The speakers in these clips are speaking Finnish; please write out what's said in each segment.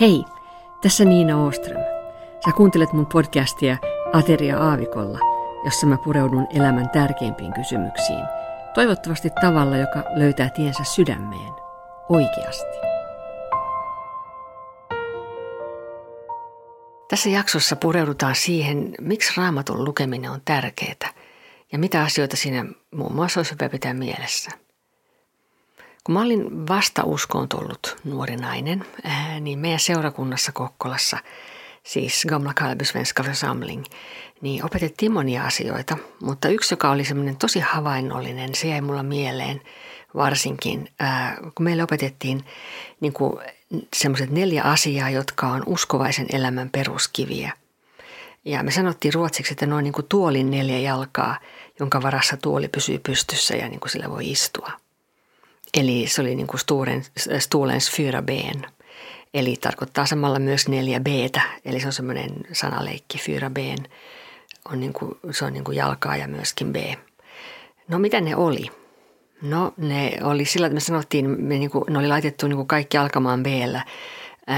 Hei, tässä Niina Åström. Sä kuuntelet mun podcastia Ateria Aavikolla, jossa mä pureudun elämän tärkeimpiin kysymyksiin. Toivottavasti tavalla, joka löytää tiensä sydämeen. Oikeasti. Tässä jaksossa pureudutaan siihen, miksi Raamatun lukeminen on tärkeää ja mitä asioita siinä muun muassa olisi hyvä pitää mielessä. Kun mä olin vasta uskoon tullut nuori nainen, niin meidän seurakunnassa Kokkolassa, siis Gamla Karleby svenska församling, niin opetettiin monia asioita, mutta yksi, joka oli semmoinen tosi havainnollinen, se jäi mulla mieleen varsinkin, kun meille opetettiin niin kuin semmoiset 4 asiaa, jotka on uskovaisen elämän peruskiviä. Ja me sanottiin ruotsiksi, että ne on niin kuin tuolin 4 jalkaa, jonka varassa tuoli pysyy pystyssä ja niin kuin sillä voi istua. Eli se oli niin kuin stolens 4 ben. Eli tarkoittaa samalla myös 4 b:tä, eli se on semmoinen sanaleikki 4 ben. On niin kuin, se on niin kuin jalkaa ja myöskin b. No mitä ne oli? No ne oli sillä, että me sanottiin, ne oli laitettu niin kuin kaikki alkamaan b:llä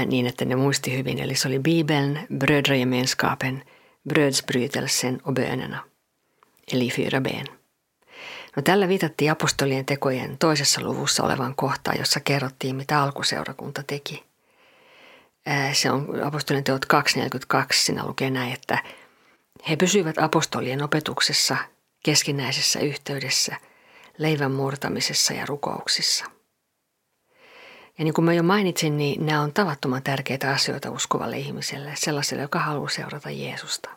niin, että ne muisti hyvin. Eli se oli Bibeln, brödragemenskapen, brödsbrytelsen och bönerna. Eli 4 ben. No, tällä viitattiin Apostolien tekojen 2. luvussa olevan kohtaan, jossa kerrottiin, mitä alkuseurakunta teki. Se on Apostolien teot 2.42. Siinä lukee näin, että he pysyivät apostolien opetuksessa, keskinäisessä yhteydessä, leivän murtamisessa ja rukouksissa. Ja niin kuin mä jo mainitsin, niin nämä on tavattoman tärkeitä asioita uskovalle ihmiselle, sellaiselle, joka haluaa seurata Jeesusta.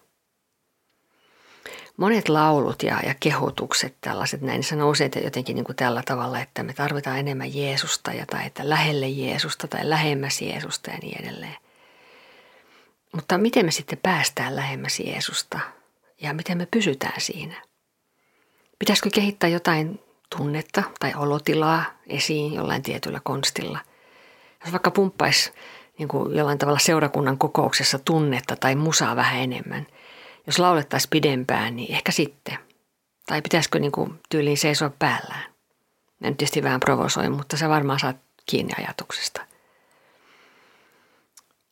Monet laulut ja kehotukset, tällaiset näin, niin sanoo usein jotenkin niin kuin tällä tavalla, että me tarvitaan enemmän Jeesusta ja, tai että lähelle Jeesusta tai lähemmäs Jeesusta ja niin edelleen. Mutta miten me sitten päästään lähemmäs Jeesusta ja miten me pysytään siinä? Pitäisikö kehittää jotain tunnetta tai olotilaa esiin jollain tietyllä konstilla? Jos vaikka pumppaisi niin kuin jollain tavalla seurakunnan kokouksessa tunnetta tai musaa vähän enemmän. Jos laulettaisiin pidempään, niin ehkä sitten. Tai pitäisikö niin kuin tyyliin seisoa päällään? Mä nyt tietysti vähän provosoin, mutta sä varmaan saat kiinni ajatuksesta.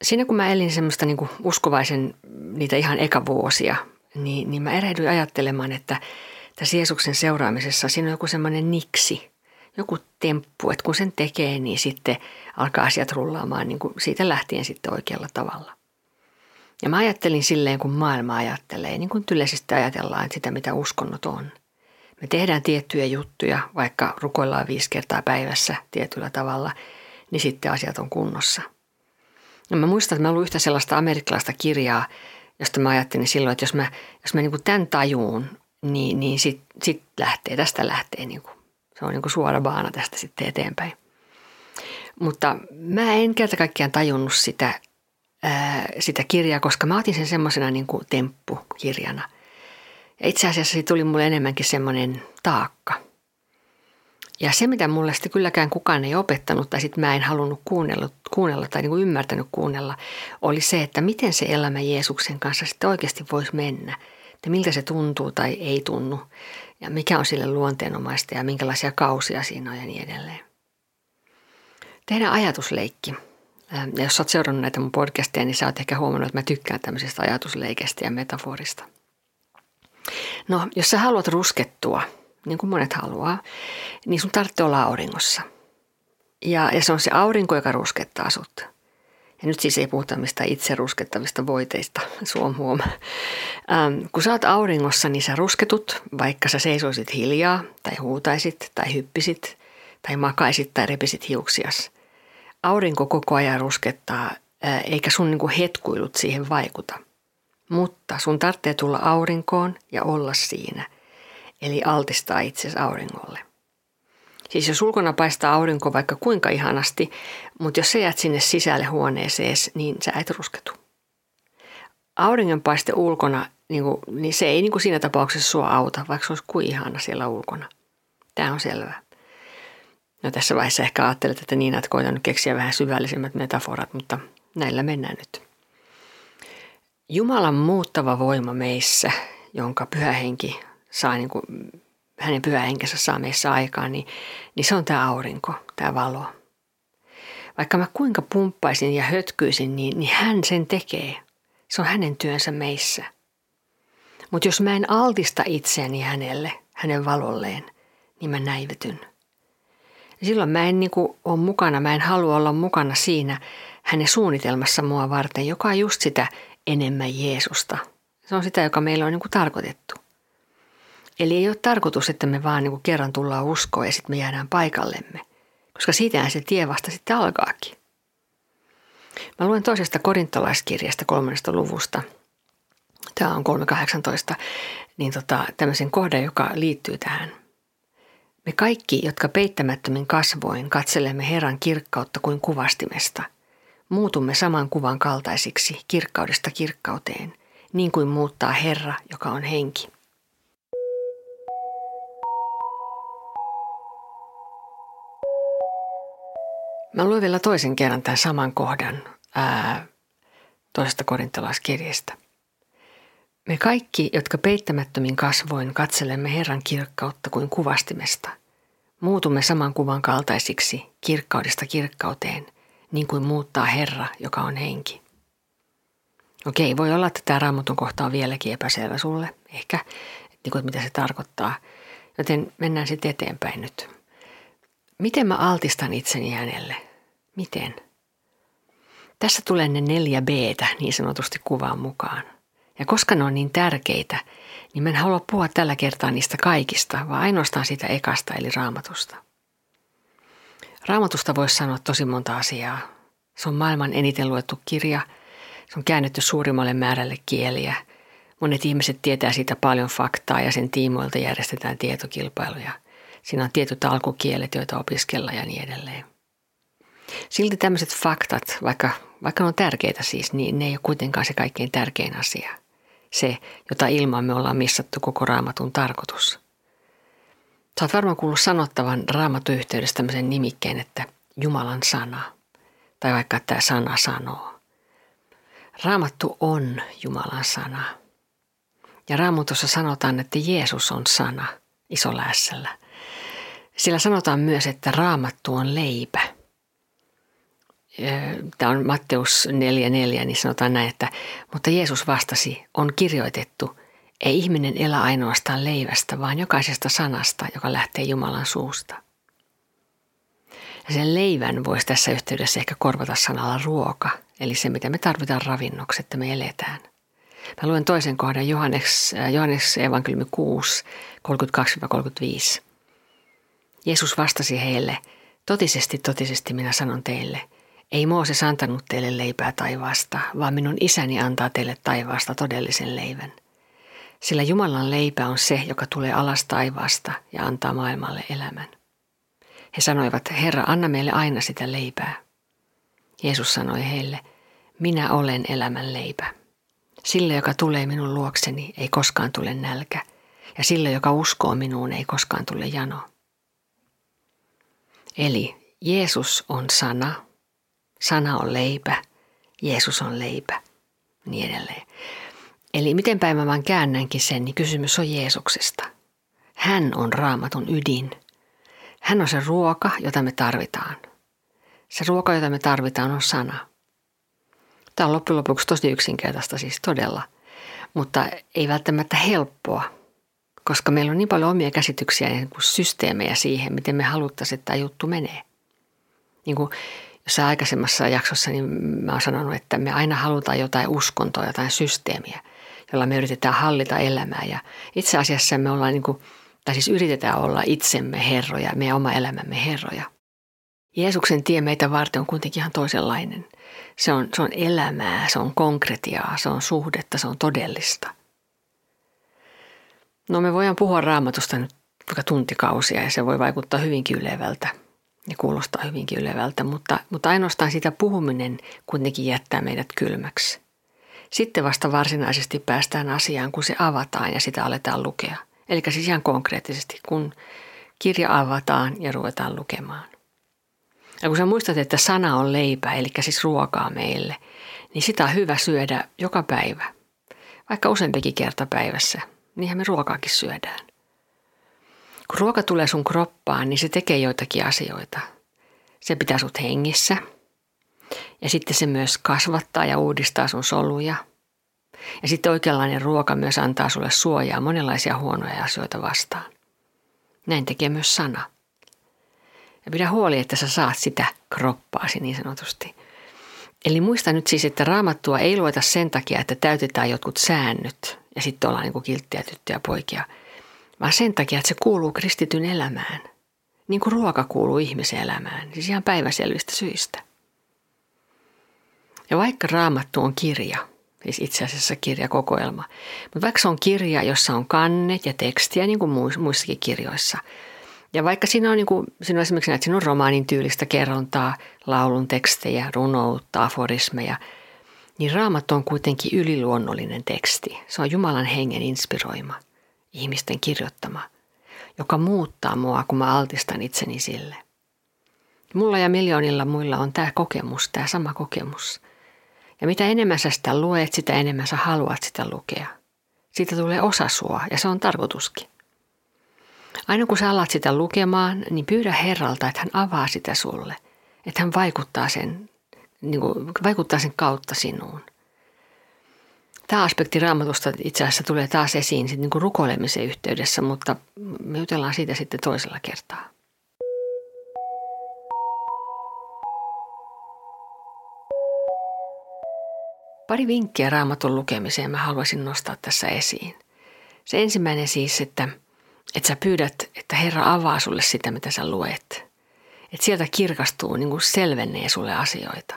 Siinä kun mä elin semmoista niin kuin uskovaisen niitä ihan ekavuosia, niin mä erehdyin ajattelemaan, että tässä Jeesuksen seuraamisessa siinä on joku semmoinen niksi. Joku temppu, että kun sen tekee, niin sitten alkaa asiat rullaamaan niin kuin siitä lähtien sitten oikealla tavalla. Ja mä ajattelin silleen, kun maailma ajattelee, niin kuin yleisesti ajatellaan sitä, mitä uskonnot on. Me tehdään tiettyjä juttuja, vaikka rukoillaan 5 kertaa päivässä tietyllä tavalla, niin sitten asiat on kunnossa. Ja mä muistan, että mä luin yhtä sellaista amerikkalaista kirjaa, josta mä ajattelin silloin, että jos mä niin kuin tämän tajuun, niin sit lähtee, tästä lähtee. Niin kuin, se on niin kuin suora baana tästä sitten eteenpäin. Mutta mä en kerta kaikkiaan tajunnut sitä kirjaa, koska mä otin sen semmoisena niin kuin temppukirjana. Ja itse asiassa siitä tuli mulle enemmänkin semmoinen taakka. Ja se, mitä mulle sitten kylläkään kukaan ei opettanut, tai sitten mä en halunnut kuunnella tai niin kuin ymmärtänyt kuunnella, oli se, että miten se elämä Jeesuksen kanssa sitten oikeasti voisi mennä. Että miltä se tuntuu tai ei tunnu, ja mikä on sille luonteenomaista, ja minkälaisia kausia siinä on, ja niin edelleen. Tehdään ajatusleikki. Ja jos olet seurannut näitä mun podcasteja, niin sä oot ehkä huomannut, että mä tykkään tämmöisestä ajatusleikestä ja metaforista. No, jos sä haluat ruskettua, niin kuin monet haluaa, niin sun tarvitsee olla auringossa. Ja se on se aurinko, joka ruskettaa sut. Ja nyt siis ei puhuta mistään itse ruskettavista voiteista, huom. Kun sä oot auringossa, niin sä rusketut, vaikka sä seisoisit hiljaa, tai huutaisit, tai hyppisit, tai makaisit, tai repisit hiuksias. Aurinko koko ajan ruskettaa, eikä sun niin kuin hetkuilut siihen vaikuta. Mutta sun tarvitsee tulla aurinkoon ja olla siinä, eli altistaa itsesi auringolle. Siis jos ulkona paistaa aurinko vaikka kuinka ihanasti, mutta jos sä jäät sinne sisälle huoneeseesi, niin sä et rusketu. Auringonpaiste ulkona, niin se ei niin kuin siinä tapauksessa sua auta, vaikka se olisi kuin ihana siellä ulkona. Tämä on selvää. No tässä vaiheessa ehkä ajattelet, että Niina, et koitan nyt keksiä vähän syvällisemmät metaforat, mutta näillä mennään nyt. Jumalan muuttava voima meissä, jonka pyhä henki saa, niin kuin, hänen pyhä henkensä saa meissä aikaan, niin se on tämä aurinko, tämä valo. Vaikka mä kuinka pumppaisin ja hötkyisin, niin hän sen tekee. Se on hänen työnsä meissä. Mutta jos mä en altista itseäni hänelle, hänen valolleen, niin mä näivetyn. Silloin mä en ole mukana, mä en halua olla mukana siinä hänen suunnitelmassa mua varten, joka on just sitä enemmän Jeesusta. Se on sitä, joka meillä on tarkoitettu. Eli ei ole tarkoitus, että me vaan kerran tullaan uskoon ja sitten me jäädään paikallemme, koska siitähän se tie vasta sitten alkaakin. Mä luen toisesta Korinttolaiskirjasta 3. luvusta. Tämä on 3.18, niin tämmöisen kohdan, joka liittyy tähän. Me kaikki, jotka peittämättömin kasvoin katselemme Herran kirkkautta kuin kuvastimesta, muutumme saman kuvan kaltaisiksi kirkkaudesta kirkkauteen, niin kuin muuttaa Herra, joka on henki. Mä luen vielä toisen kerran tämän saman kohdan toisesta Korinttolaiskirjeestä. Me kaikki, jotka peittämättömin kasvoin katselemme Herran kirkkautta kuin kuvastimesta, muutumme saman kuvan kaltaisiksi kirkkaudesta kirkkauteen, niin kuin muuttaa Herra, joka on henki. Okei, voi olla, että tämä Raamatun kohta on vieläkin epäselvä sulle, ehkä, että mitä se tarkoittaa. Joten mennään sitten eteenpäin nyt. Miten mä altistan itseni hänelle? Miten? Tässä tulee ne 4B:tä niin sanotusti kuvaan mukaan. Ja koska ne on niin tärkeitä, niin mä en halua puhua tällä kertaa niistä kaikista, vaan ainoastaan siitä ekasta eli Raamatusta. Raamatusta voisi sanoa tosi monta asiaa. Se on maailman eniten luettu kirja, se on käännetty suurimmalle määrälle kieliä. Monet ihmiset tietää siitä paljon faktaa ja sen tiimoilta järjestetään tietokilpailuja. Siinä on tietyt alkukielet, joita opiskellaan ja niin edelleen. Silti tämmöiset faktat, vaikka ne on tärkeitä siis, niin ne ei ole kuitenkaan se kaikkein tärkein asia. Se, jota ilman me ollaan missattu koko Raamatun tarkoitus. Sä oot varmaan kuullut sanottavan Raamatun yhteydessä tämmöisen nimikkeen, että Jumalan sana. Tai vaikka tämä sana sanoo. Raamattu on Jumalan sana. Ja Raamatussa sanotaan, että Jeesus on sana isolla ässällä. Sillä sanotaan myös, että Raamattu on leipä. Tämä on Matteus 4:4, niin sanotaan näin, että mutta Jeesus vastasi, on kirjoitettu, ei ihminen elä ainoastaan leivästä, vaan jokaisesta sanasta, joka lähtee Jumalan suusta. Ja sen leivän voisi tässä yhteydessä ehkä korvata sanalla ruoka, eli se mitä me tarvitaan ravinnoksi, että me eletään. Mä luen toisen kohdan Johanneksen evankeliumi 6, 32-35. Jeesus vastasi heille, totisesti, totisesti minä sanon teille, ei Mooses antanut teille leipää taivaasta, vaan minun isäni antaa teille taivaasta todellisen leivän. Sillä Jumalan leipä on se, joka tulee alas taivaasta ja antaa maailmalle elämän. He sanoivat, Herra, anna meille aina sitä leipää. Jeesus sanoi heille, minä olen elämän leipä. Sille, joka tulee minun luokseni, ei koskaan tule nälkä, ja sille, joka uskoo minuun, ei koskaan tule jano. Eli Jeesus on sana, sana on leipä, Jeesus on leipä, niin edelleen. Eli miten päin mä vaan käännänkin sen, niin kysymys on Jeesuksesta. Hän on Raamatun ydin. Hän on se ruoka, jota me tarvitaan. Se ruoka, jota me tarvitaan, on sana. Tämä on loppujen lopuksi tosi yksinkertaista siis todella, mutta ei välttämättä helppoa. Koska meillä on niin paljon omia käsityksiä ja systeemejä siihen, miten me haluttaisiin, että tämä juttu menee. Niin kuin jossain aikaisemmassa jaksossa niin mä oon sanonut, että me aina halutaan jotain uskontoa, jotain systeemiä, jolla me yritetään hallita elämää. Ja itse asiassa me ollaan yritetään olla itsemme herroja, meidän oma elämämme herroja. Jeesuksen tie meitä varten on kuitenkin ihan toisenlainen. Se on elämää, se on konkretiaa, se on suhdetta, se on todellista. No me voidaan puhua Raamatusta nyt vaikka tuntikausia ja se voi vaikuttaa hyvinkin ylevältä ja kuulostaa hyvinkin ylevältä, mutta ainoastaan sitä puhuminen kuitenkin jättää meidät kylmäksi. Sitten vasta varsinaisesti päästään asiaan, kun se avataan ja sitä aletaan lukea. Eli siis ihan konkreettisesti, kun kirja avataan ja ruvetaan lukemaan. Ja kun sä muistat, että sana on leipä, eli siis ruokaa meille, niin sitä on hyvä syödä joka päivä, vaikka useampikin kerta päivässä. Niinhän me ruokaakin syödään. Kun ruoka tulee sun kroppaan, niin se tekee joitakin asioita. Se pitää sut hengissä, Ja sitten se myös kasvattaa ja uudistaa sun soluja. Ja sitten oikeanlainen ruoka myös antaa sulle suojaa monenlaisia huonoja asioita vastaan. Näin tekee myös sana. Ja pidä huoli, että sä saat sitä kroppaasi niin sanotusti. Eli muista nyt siis, että Raamattua ei lueta sen takia, että täytetään jotkut säännöt ja sitten ollaan niin kuin kilttejä tyttöjä poikia, vaan sen takia, että se kuuluu kristityn elämään. Niin kuin ruoka kuuluu ihmisen elämään, siis ihan päiväselvistä syistä. Ja vaikka Raamattu on kirja, siis itse asiassa kirjakokoelma, mutta vaikka se on kirja, jossa on kannet ja tekstiä, niin kuin muissakin kirjoissa, ja vaikka siinä on, niin kuin, siinä on esimerkiksi näitä sinun romaanin tyylistä kerrontaa, laulun tekstejä, runoutta, aforismeja, niin Raamattu on kuitenkin yliluonnollinen teksti. Se on Jumalan hengen inspiroima, ihmisten kirjoittama, joka muuttaa mua, kun mä altistan itseni sille. Mulla ja miljoonilla muilla on tämä kokemus, tämä sama kokemus. Ja mitä enemmän sä sitä luet, sitä enemmän sä haluat sitä lukea. Siitä tulee osa sua ja se on tarkoituskin. Aina kun sä alat sitä lukemaan, niin pyydä Herralta, että hän avaa sitä sulle. Että hän vaikuttaa sen kautta sinuun. Tämä aspekti Raamatusta itse asiassa tulee taas esiin sit niin kuin rukoilemisen yhteydessä, mutta me jutellaan siitä sitten toisella kertaa. Pari vinkkiä Raamatun lukemiseen mä haluaisin nostaa tässä esiin. Se ensimmäinen siis, että sä pyydät, että Herra avaa sulle sitä, mitä sä luet. Että sieltä kirkastuu, niin kuin selvenee sulle asioita.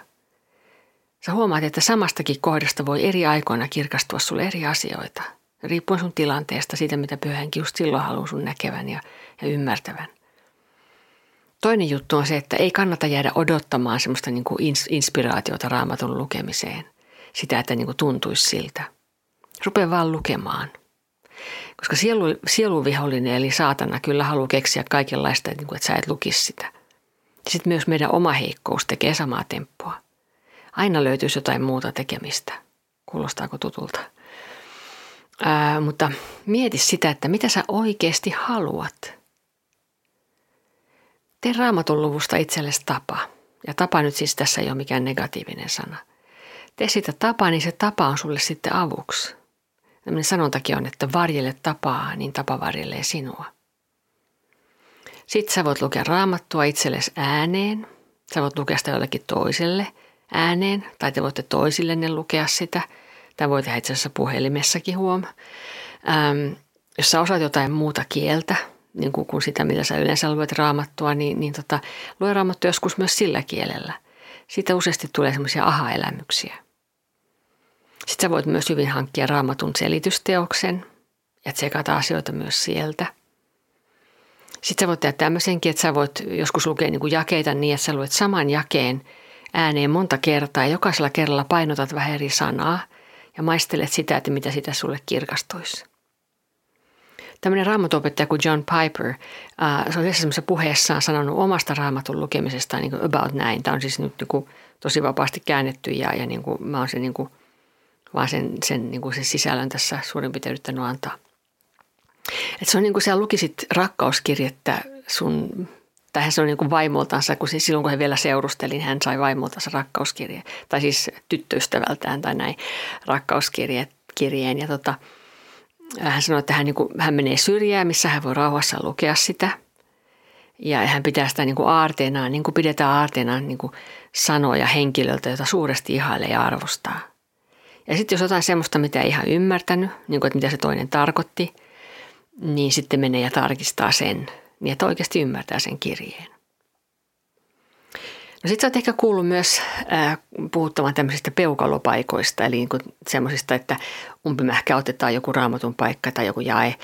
Sä huomaat, että samastakin kohdasta voi eri aikoina kirkastua sulle eri asioita. Riippuen sun tilanteesta, siitä mitä Pyhä Henki just silloin haluaa sun näkevän ja ymmärtävän. Toinen juttu on se, että ei kannata jäädä odottamaan semmoista niin kuin inspiraatiota Raamatun lukemiseen. Sitä, että niin kuin tuntuisi siltä. Rupea vaan lukemaan. Koska sieluvihollinen eli saatana kyllä haluaa keksiä kaikenlaista, että sä et lukisi sitä. Sitten myös meidän oma heikkous tekee samaa temppua. Aina löytyisi jotain muuta tekemistä. Kuulostaako tutulta? Mutta mieti sitä, että mitä sä oikeasti haluat. Tee Raamatun luvusta itsellesi tapa. Ja tapa nyt siis tässä ei ole mikään negatiivinen sana. Tee sitä tapaa, niin se tapa on sulle sitten avuksi. Tällainen sanontakin on, että varjelle tapaa, niin tapa varjelee sinua. Sitten sä voit lukea Raamattua itsellesi ääneen. Sä voit lukea sitä jollekin toiselle ääneen, tai te voitte toisillenne lukea sitä. Tai voi tehdä itse asiassa puhelimessakin jos sä osaat jotain muuta kieltä, niin kuin sitä, millä sä yleensä luet Raamattua, niin lue Raamattua joskus myös sillä kielellä. Siitä useasti tulee semmoisia aha-elämyksiä. Sitten sä voit myös hyvin hankkia Raamatun selitysteoksen ja tsekata asioita myös sieltä. Sitten sä voit tehdä tämmöisenkin, että sä voit joskus lukea niin kuin jakeita niin, että sä luet saman jakeen ääneen monta kertaa ja jokaisella kerralla painotat vähän eri sanaa ja maistelet sitä, että mitä sitä sulle kirkastuisi. Tämmöinen raamatunopettaja kuin John Piper, se on semmoisessa puheessaan sanonut omasta Raamatun lukemisestaan niin kuin about näin. Tämä on siis nyt niin kuin tosi vapaasti käännetty ja niin kuin, mä oon se niin kuin, vaan sen, niin kuin sen sisällön tässä suurin piirtein yrittänyt antaa. Et se on niin kuin sä lukisit rakkauskirjettä sun, tai se on niin kuin vaimoltansa, kun silloin kun he vielä seurusteli, niin hän sai vaimoltansa rakkauskirje, tai siis tyttöystävältään tai näin rakkauskirjeen. Ja hän sanoi, että hän menee syrjään, missä hän voi rauhassa lukea sitä. Ja hän pitää sitä niin kuin aarteenaan, niin kuin pidetään aarteenaan niin kuin sanoja henkilöltä, jota suuresti ihailee ja arvostaa. Ja sitten jos jotain semmoista, mitä ei ihan ymmärtänyt, niin kuin, että mitä se toinen tarkoitti, niin sitten menee ja tarkistaa sen, niin että oikeasti ymmärtää sen kirjeen. No sitten sä oot ehkä kuullut myös puhuttavan tämmöisistä peukalopaikoista, eli niin kuin semmoisista, että umpimähkä otetaan joku Raamatun paikka tai joku jae,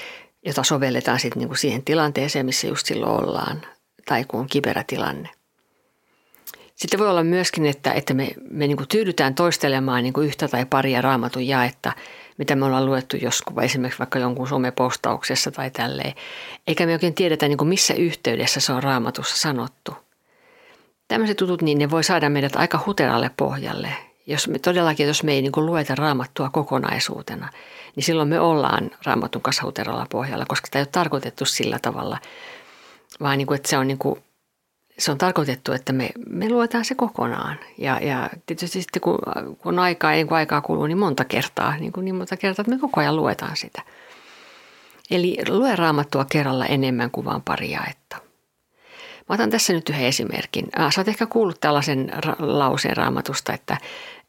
jota sovelletaan sitten niin kuin siihen tilanteeseen, missä just silloin ollaan, tai kun on kiperä tilanne. Sitten voi olla myöskin, että me niin kuin tyydytään toistelemaan niin kuin yhtä tai paria Raamatun jaetta, mitä me ollaan luettu joskus, esimerkiksi vaikka jonkun somepostauksessa tai tälleen. Eikä me oikein tiedetä, niin kuin missä yhteydessä se on Raamatussa sanottu. Tämmöiset tutut, niin ne voi saada meidät aika huteralle pohjalle. Jos me ei niin kuin lueta Raamattua kokonaisuutena, niin silloin me ollaan Raamatun kanssa huteralla pohjalla, koska tämä ei ole tarkoitettu sillä tavalla, vaan niin kuin, että se on niin kuin, se on tarkoitettu, että me luetaan se kokonaan. Ja tietysti sitten kun aikaa, ennen kuin aikaa kuluu, niin monta kertaa, että me koko ajan luetaan sitä. Eli lue Raamattua kerralla enemmän kuin vain pari jaetta. Mä otan tässä nyt yhden esimerkin. Sä oot ehkä kuullut tällaisen lauseen Raamatusta,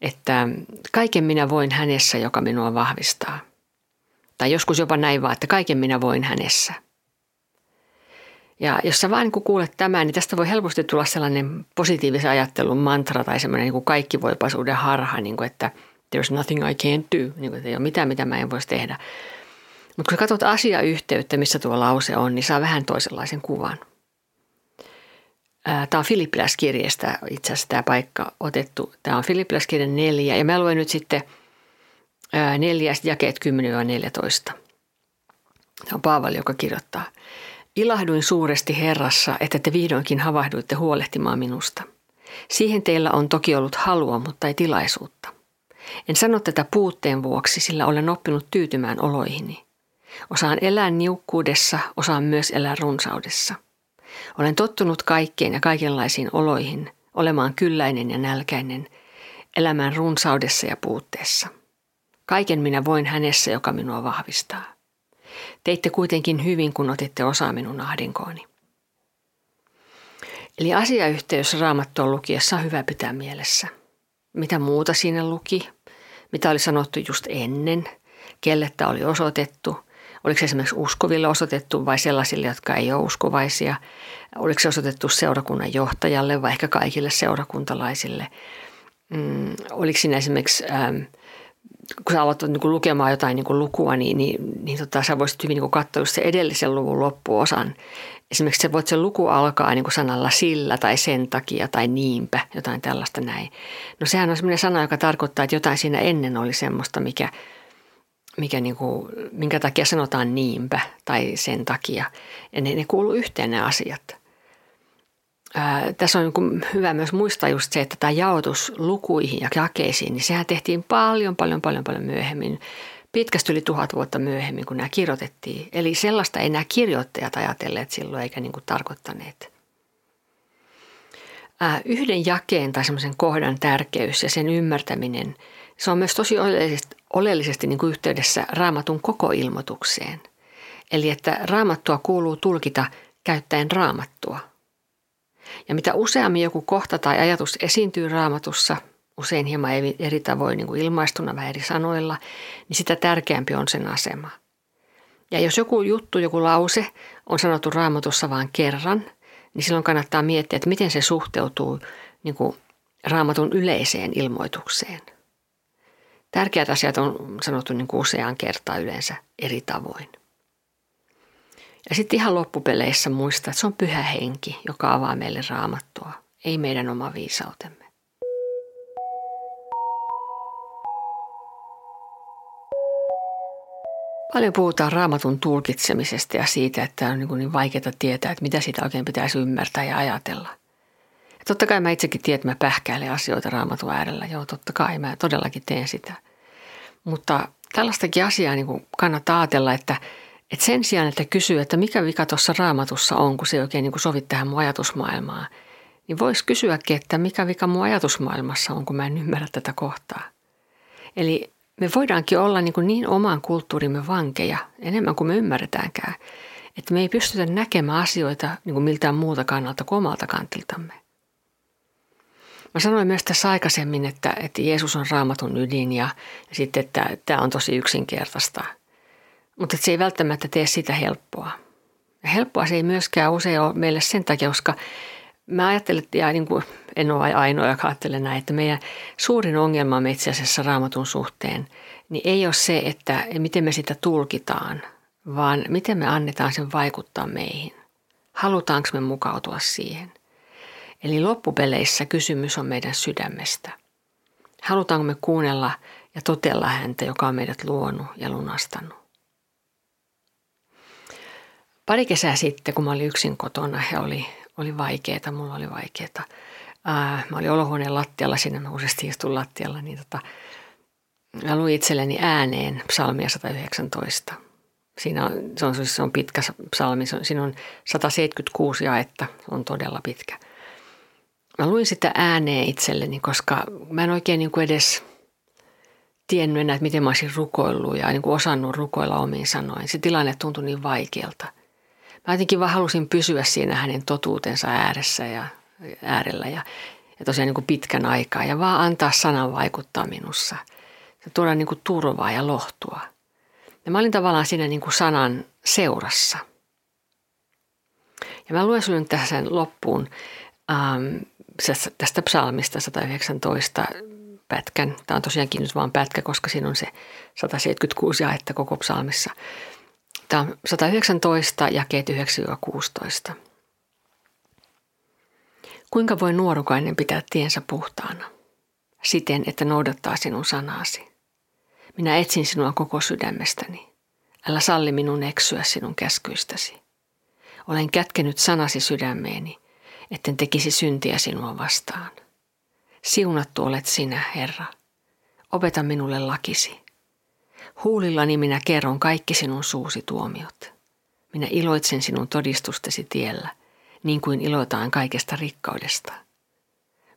että kaiken minä voin hänessä, joka minua vahvistaa. Tai joskus jopa näin vaan, että kaiken minä voin hänessä. Ja jos sä vaan niin kuulet tämän, niin tästä voi helposti tulla sellainen positiivisen ajattelun mantra tai semmoinen niin kaikkivoipaisuuden harha, niin kuin, että there's nothing I can't do, niin kuin, että ei ole mitään, mitä mä en voisi tehdä. Mutta kun sä katsot asiayhteyttä, missä tuo lause on, niin saa vähän toisenlaisen kuvan. Tämä on Filippiläiskirjeestä itse asiassa tämä paikka otettu. Tämä on Filippiläiskirje 4 ja mä luen nyt sitten 4 jakeet 10-14. Tämä on Paavali, joka kirjoittaa. Ilahduin suuresti Herrassa, että te vihdoinkin havahduitte huolehtimaan minusta. Siihen teillä on toki ollut halua, mutta ei tilaisuutta. En sano tätä puutteen vuoksi, sillä olen oppinut tyytymään oloihini. Osaan elää niukkuudessa, osaan myös elää runsaudessa. Olen tottunut kaikkeen ja kaikenlaisiin oloihin, olemaan kylläinen ja nälkäinen, elämään runsaudessa ja puutteessa. Kaiken minä voin hänessä, joka minua vahvistaa. Teitte kuitenkin hyvin, kun otitte osaa minun ahdinkooni. Eli asiayhteys Raamattua lukiessa on hyvä pitää mielessä. Mitä muuta siinä luki? Mitä oli sanottu just ennen? Kelle tämä oli osoitettu? Oliko se esimerkiksi uskoville osoitettu vai sellaisille, jotka ei ole uskovaisia? Oliko se osoitettu seurakunnan johtajalle vai ehkä kaikille seurakuntalaisille? Oliko siinä esimerkiksi... kun sä aloit niin lukemaan jotain niin lukua, niin sä voisit hyvin niin katsoa just sen edellisen luvun loppuosan. Esimerkiksi sä voit sen luku alkaa niin sanalla sillä tai sen takia tai niinpä, jotain tällaista näin. No sehän on semmoinen sana, joka tarkoittaa, että jotain siinä ennen oli semmoista, minkä takia sanotaan niinpä tai sen takia. Ja ne kuuluu yhteen ne asiat. Tässä on niin hyvä myös muistaa just se, että tämä jaotus lukuihin ja jakeisiin, niin sehän tehtiin paljon myöhemmin, pitkästi yli 1000 vuotta myöhemmin, kun nämä kirjoitettiin. Eli sellaista ei nämä kirjoittajat ajatelleet silloin eikä niin kuin tarkoittaneet. Yhden jakeen tai semmoisen kohdan tärkeys ja sen ymmärtäminen, se on myös tosi oleellisesti niin kuin yhteydessä Raamatun koko ilmoitukseen. Eli että Raamattua kuuluu tulkita käyttäen Raamattua. Ja mitä useammin joku kohta tai ajatus esiintyy Raamatussa, usein hieman eri tavoin niin kuin ilmaistuna vähän eri sanoilla, niin sitä tärkeämpi on sen asema. Ja jos joku juttu, joku lause on sanottu Raamatussa vain kerran, niin silloin kannattaa miettiä, että miten se suhteutuu niin kuin Raamatun yleiseen ilmoitukseen. Tärkeät asiat on sanottu niin kuin useaan kertaan yleensä eri tavoin. Ja sitten ihan loppupeleissä muistaa, että se on Pyhä Henki, joka avaa meille Raamattua, ei meidän oma viisautemme. Paljon puhutaan Raamatun tulkitsemisesta ja siitä, että on niin vaikeaa tietää, että mitä siitä oikein pitäisi ymmärtää ja ajatella. Ja totta kai mä itsekin tiedän, että mä pähkäilen asioita Raamatun äärellä. Joo, totta kai mä todellakin teen sitä. Mutta tällaistakin asiaa niin kannattaa ajatella, että sen sijaan, että kysyy, että mikä vika tuossa Raamatussa on, kun se ei oikein niin sovi tähän mun ajatusmaailmaan, niin voisi kysyäkin, että mikä vika mun ajatusmaailmassa on, kun mä en ymmärrä tätä kohtaa. Eli me voidaankin olla niin oman kulttuurimme vankeja, enemmän kuin me ymmärretäänkään, että me ei pystytä näkemään asioita niin kuin miltään muuta kannalta kuin omalta kantiltamme. Mä sanoin myös tässä aikaisemmin, että Jeesus on Raamatun ydin ja sitten, että tämä on tosi yksinkertaista. Mutta se ei välttämättä tee sitä helppoa. Ja helppoa se ei myöskään usein ole meille sen takia, koska mä ajattelen, ja niin kuin en ole ainoa, joka ajattelee näin, että meidän suurin ongelma on itse asiassa Raamatun suhteen, niin ei ole se, että miten me sitä tulkitaan, vaan miten me annetaan sen vaikuttaa meihin. Halutaanko me mukautua siihen? Eli loppupeleissä kysymys on meidän sydämestä. Halutaanko me kuunnella ja totella häntä, joka on meidät luonut ja lunastanut? Pari kesää sitten, kun mä olin yksin kotona ja oli vaikeaa, mulla oli vaikeaa. Mä olin olohuoneen lattialla, siinä mä useasti istun lattialla, niin mä luin itselleni ääneen psalmia 119. Se on pitkä psalmi, siinä on 176 jaetta, on todella pitkä. mä luin sitä ääneen itselleni, koska mä en oikein niin kuin edes tiennyt enää, että miten mä olisin rukoillut ja niin kuin osannut rukoilla omiin sanoin. Se tilanne tuntui niin vaikealta. Mä jotenkin vaan halusin pysyä siinä hänen totuutensa äärellä ja tosiaan niin kuin pitkän aikaa ja vaan antaa sanan vaikuttaa minussa. Ja tuoda niin kuin turvaa ja lohtua. Ja mä olin tavallaan siinä niin kuin sanan seurassa. Ja mä luen sulle nyt tähän loppuun tästä psalmista 119 pätkän. Tämä on tosiaankin nyt vaan pätkä, koska siinä on se 176 jaetta koko psalmissa. Tämä on 119 jakeet 9-16. Kuinka voi nuorukainen pitää tiensä puhtaana? Siten, että noudattaa sinun sanasi. Minä etsin sinua koko sydämestäni. Älä salli minun eksyä sinun käskyistäsi. Olen kätkenyt sanasi sydämeeni, etten tekisi syntiä sinua vastaan. Siunattu olet sinä, Herra. Opeta minulle lakisi. Huulillani minä kerron kaikki sinun suusi tuomiot. Minä iloitsen sinun todistustesi tiellä, niin kuin iloitaan kaikesta rikkaudesta.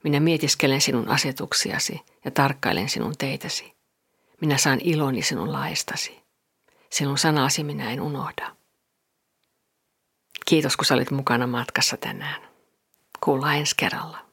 Minä mietiskelen sinun asetuksiasi ja tarkkailen sinun teitäsi. Minä saan iloni sinun laistasi. Sinun sanasi minä en unohda. Kiitos, kun sä olit mukana matkassa tänään. Kuullaan ensi kerralla.